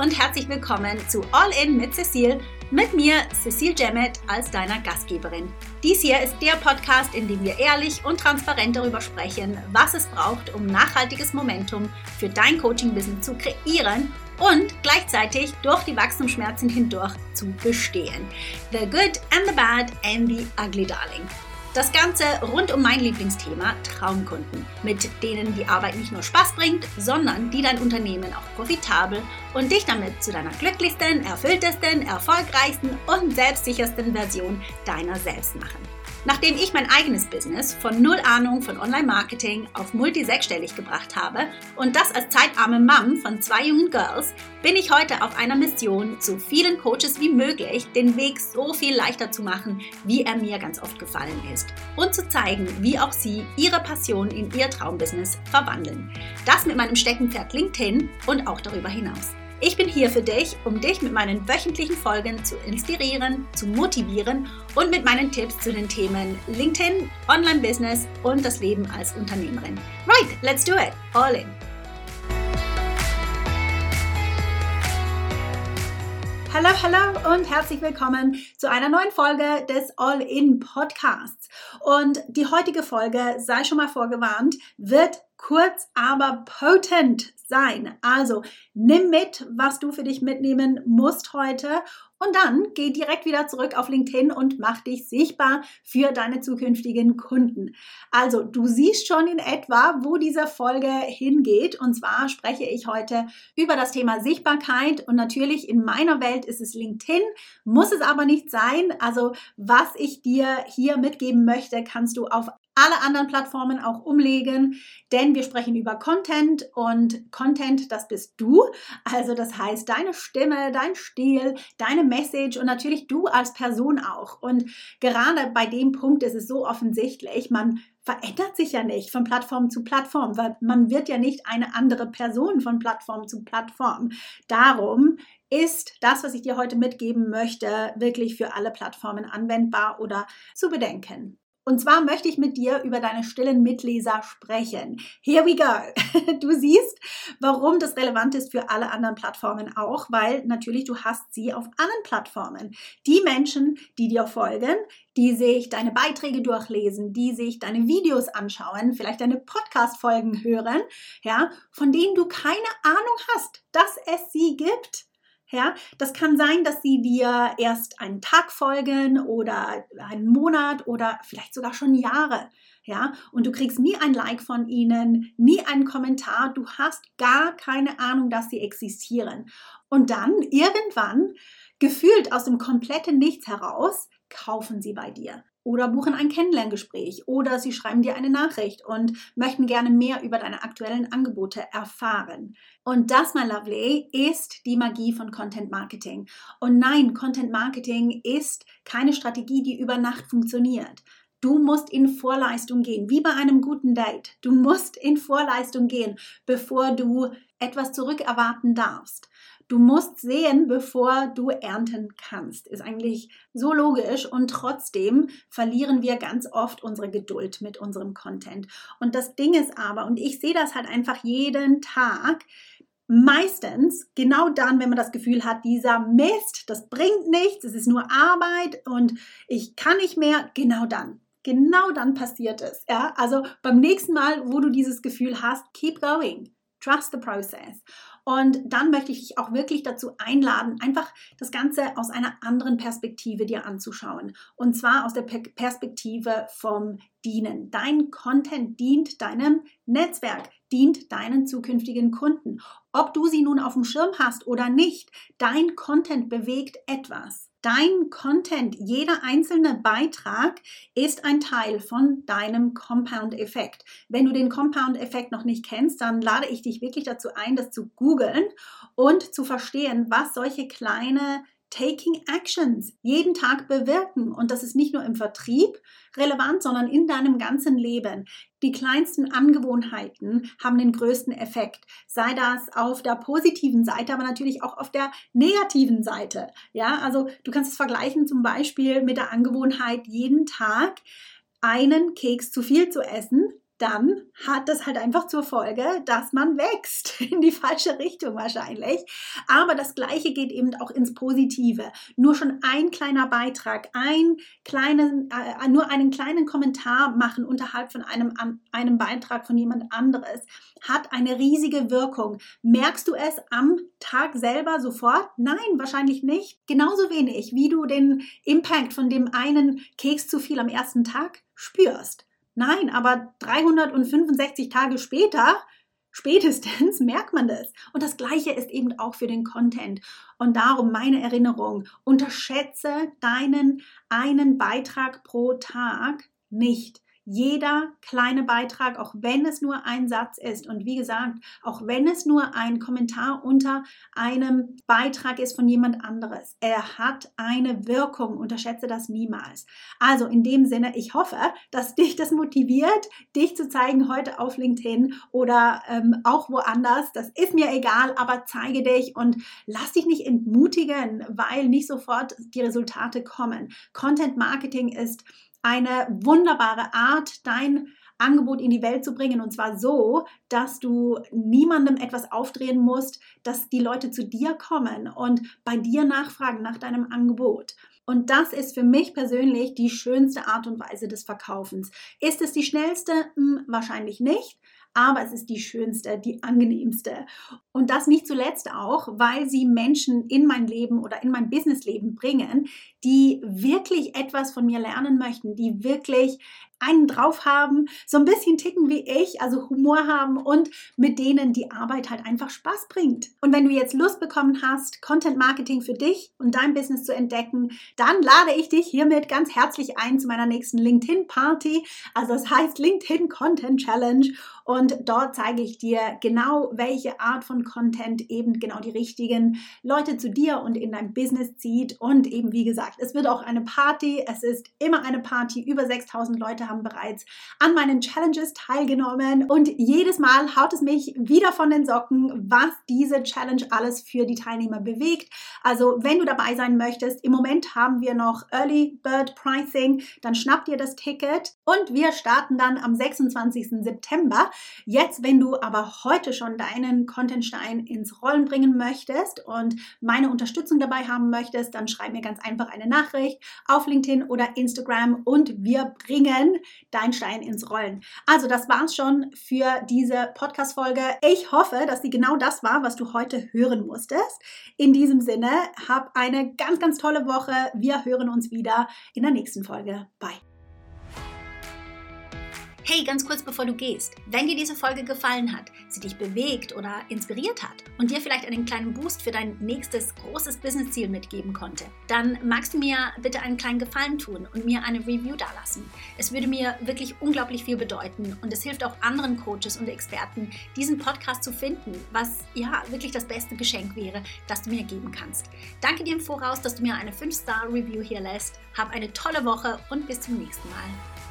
und herzlich willkommen zu All In mit Cecile, mit mir Cecile Jemmett als deiner Gastgeberin. Dies hier ist der Podcast, in dem wir ehrlich und transparent darüber sprechen, was es braucht, um nachhaltiges Momentum für dein Coaching-Business zu kreieren und gleichzeitig durch die Wachstumsschmerzen hindurch zu bestehen. The good and the bad and the ugly, darling. Das Ganze rund um mein Lieblingsthema Traumkunden, mit denen die Arbeit nicht nur Spaß bringt, sondern die dein Unternehmen auch profitabel und dich damit zu deiner glücklichsten, erfülltesten, erfolgreichsten und selbstsichersten Version deiner selbst machen. Nachdem ich mein eigenes Business von null Ahnung von Online-Marketing auf multi-sechsstellig gebracht habe und das als zeitarme Mom von 2 jungen Girls, bin ich heute auf einer Mission, so vielen Coaches wie möglich den Weg so viel leichter zu machen, wie er mir ganz oft gefallen ist und zu zeigen, wie auch sie ihre Passion in ihr Traumbusiness verwandeln. Das mit meinem Steckenpferd LinkedIn und auch darüber hinaus. Ich bin hier für dich, um dich mit meinen wöchentlichen Folgen zu inspirieren, zu motivieren und mit meinen Tipps zu den Themen LinkedIn, Online-Business und das Leben als Unternehmerin. Right, let's do it. All in. Hallo, hallo und herzlich willkommen zu einer neuen Folge des All-In-Podcasts. Und die heutige Folge, sei schon mal vorgewarnt, wird kurz, aber potent sein. Also nimm mit, was du für dich mitnehmen musst heute und dann geh direkt wieder zurück auf LinkedIn und mach dich sichtbar für deine zukünftigen Kunden. Also du siehst schon in etwa, wo diese Folge hingeht, und zwar spreche ich heute über das Thema Sichtbarkeit und natürlich in meiner Welt ist es LinkedIn, muss es aber nicht sein. Also was ich dir hier mitgeben möchte, kannst du auf alle anderen Plattformen auch umlegen, denn wir sprechen über Content und Content, das bist du. Also das heißt deine Stimme, dein Stil, deine Message und natürlich du als Person auch. Und gerade bei dem Punkt ist es so offensichtlich, man verändert sich ja nicht von Plattform zu Plattform, weil man wird ja nicht eine andere Person von Plattform zu Plattform. Darum ist das, was ich dir heute mitgeben möchte, wirklich für alle Plattformen anwendbar oder zu bedenken. Und zwar möchte ich mit dir über deine stillen Mitleser sprechen. Here we go. Du siehst, warum das relevant ist für alle anderen Plattformen auch, weil natürlich du hast sie auf allen Plattformen. Die Menschen, die dir folgen, die sich deine Beiträge durchlesen, die sich deine Videos anschauen, vielleicht deine Podcast-Folgen hören, ja, von denen du keine Ahnung hast, dass es sie gibt. Ja, das kann sein, dass sie dir erst einen Tag folgen oder einen Monat oder vielleicht sogar schon Jahre. Ja, und du kriegst nie ein Like von ihnen, nie einen Kommentar. Du hast gar keine Ahnung, dass sie existieren. Und dann irgendwann, gefühlt aus dem kompletten Nichts heraus, kaufen sie bei dir. Oder buchen ein Kennenlerngespräch oder sie schreiben dir eine Nachricht und möchten gerne mehr über deine aktuellen Angebote erfahren. Und das, mein Lovely, ist die Magie von Content Marketing. Und nein, Content Marketing ist keine Strategie, die über Nacht funktioniert. Du musst in Vorleistung gehen, wie bei einem guten Date. Du musst in Vorleistung gehen, bevor du etwas zurückerwarten darfst. Du musst sehen, bevor du ernten kannst. Ist eigentlich so logisch und trotzdem verlieren wir ganz oft unsere Geduld mit unserem Content. Und das Ding ist aber, und ich sehe das halt einfach jeden Tag, meistens genau dann, wenn man das Gefühl hat, dieser Mist, das bringt nichts, es ist nur Arbeit und ich kann nicht mehr, genau dann passiert es. Ja? Also beim nächsten Mal, wo du dieses Gefühl hast, keep going, trust the process. Und dann möchte ich dich auch wirklich dazu einladen, einfach das Ganze aus einer anderen Perspektive dir anzuschauen. Und zwar aus der Perspektive vom Dienen. Dein Content dient deinem Netzwerk, dient deinen zukünftigen Kunden. Ob du sie nun auf dem Schirm hast oder nicht, dein Content bewegt etwas. Dein Content, jeder einzelne Beitrag ist ein Teil von deinem Compound-Effekt. Wenn du den Compound-Effekt noch nicht kennst, dann lade ich dich wirklich dazu ein, das zu googeln und zu verstehen, was solche kleine Taking Actions jeden Tag bewirken. Und das ist nicht nur im Vertrieb relevant, sondern in deinem ganzen Leben. Die kleinsten Angewohnheiten haben den größten Effekt. Sei das auf der positiven Seite, aber natürlich auch auf der negativen Seite. Ja, also du kannst es vergleichen zum Beispiel mit der Angewohnheit, jeden Tag einen Keks zu viel zu essen. dann hat das halt einfach zur Folge, dass man wächst in die falsche Richtung wahrscheinlich. Aber das Gleiche geht eben auch ins Positive. Nur schon ein kleiner Beitrag, nur einen kleinen Kommentar machen unterhalb von einem Beitrag von jemand anderes, hat eine riesige Wirkung. Merkst du es am Tag selber sofort? Nein, wahrscheinlich nicht. Genauso wenig, wie du den Impact von dem einen Keks zu viel am ersten Tag spürst. Nein, aber 365 Tage später, spätestens, merkt man das. Und das Gleiche ist eben auch für den Content. Und darum meine Erinnerung, unterschätze deinen einen Beitrag pro Tag nicht. Jeder kleine Beitrag, auch wenn es nur ein Satz ist und wie gesagt, auch wenn es nur ein Kommentar unter einem Beitrag ist von jemand anderes, er hat eine Wirkung, unterschätze das niemals. Also in dem Sinne, ich hoffe, dass dich das motiviert, dich zu zeigen heute auf LinkedIn oder auch woanders, das ist mir egal, aber zeige dich und lass dich nicht entmutigen, weil nicht sofort die Resultate kommen. Content Marketing ist eine wunderbare Art, dein Angebot in die Welt zu bringen und zwar so, dass du niemandem etwas aufdrehen musst, dass die Leute zu dir kommen und bei dir nachfragen nach deinem Angebot. Und das ist für mich persönlich die schönste Art und Weise des Verkaufens. Ist es die schnellste? Wahrscheinlich nicht. Aber es ist die schönste, die angenehmste. Und das nicht zuletzt auch, weil sie Menschen in mein Leben oder in mein Businessleben bringen, die wirklich etwas von mir lernen möchten, die wirklich einen drauf haben, so ein bisschen ticken wie ich, also Humor haben und mit denen die Arbeit halt einfach Spaß bringt. Und wenn du jetzt Lust bekommen hast, Content Marketing für dich und dein Business zu entdecken, dann lade ich dich hiermit ganz herzlich ein zu meiner nächsten LinkedIn Party. Also das heißt LinkedIn Content Challenge und dort zeige ich dir genau, welche Art von Content eben genau die richtigen Leute zu dir und in dein Business zieht und eben wie gesagt, es wird auch eine Party, es ist immer eine Party, über 6000 Leute haben bereits an meinen Challenges teilgenommen und jedes Mal haut es mich wieder von den Socken, was diese Challenge alles für die Teilnehmer bewegt. Also wenn du dabei sein möchtest, im Moment haben wir noch Early Bird Pricing, dann schnapp dir das Ticket und wir starten dann am 26. September. Jetzt, wenn du aber heute schon deinen Contentstein ins Rollen bringen möchtest und meine Unterstützung dabei haben möchtest, dann schreib mir ganz einfach eine Nachricht auf LinkedIn oder Instagram und wir bringen dein Stein ins Rollen. Also das war's schon für diese Podcast-Folge. Ich hoffe, dass sie genau das war, was du heute hören musstest. In diesem Sinne, hab eine ganz, ganz tolle Woche. Wir hören uns wieder in der nächsten Folge. Bye. Hey, ganz kurz bevor du gehst, wenn dir diese Folge gefallen hat, sie dich bewegt oder inspiriert hat und dir vielleicht einen kleinen Boost für dein nächstes großes Business-Ziel mitgeben konnte, dann magst du mir bitte einen kleinen Gefallen tun und mir eine Review dalassen. Es würde mir wirklich unglaublich viel bedeuten und es hilft auch anderen Coaches und Experten, diesen Podcast zu finden, was ja wirklich das beste Geschenk wäre, das du mir geben kannst. Danke dir im Voraus, dass du mir eine 5-Star-Review hier lässt. Hab eine tolle Woche und bis zum nächsten Mal.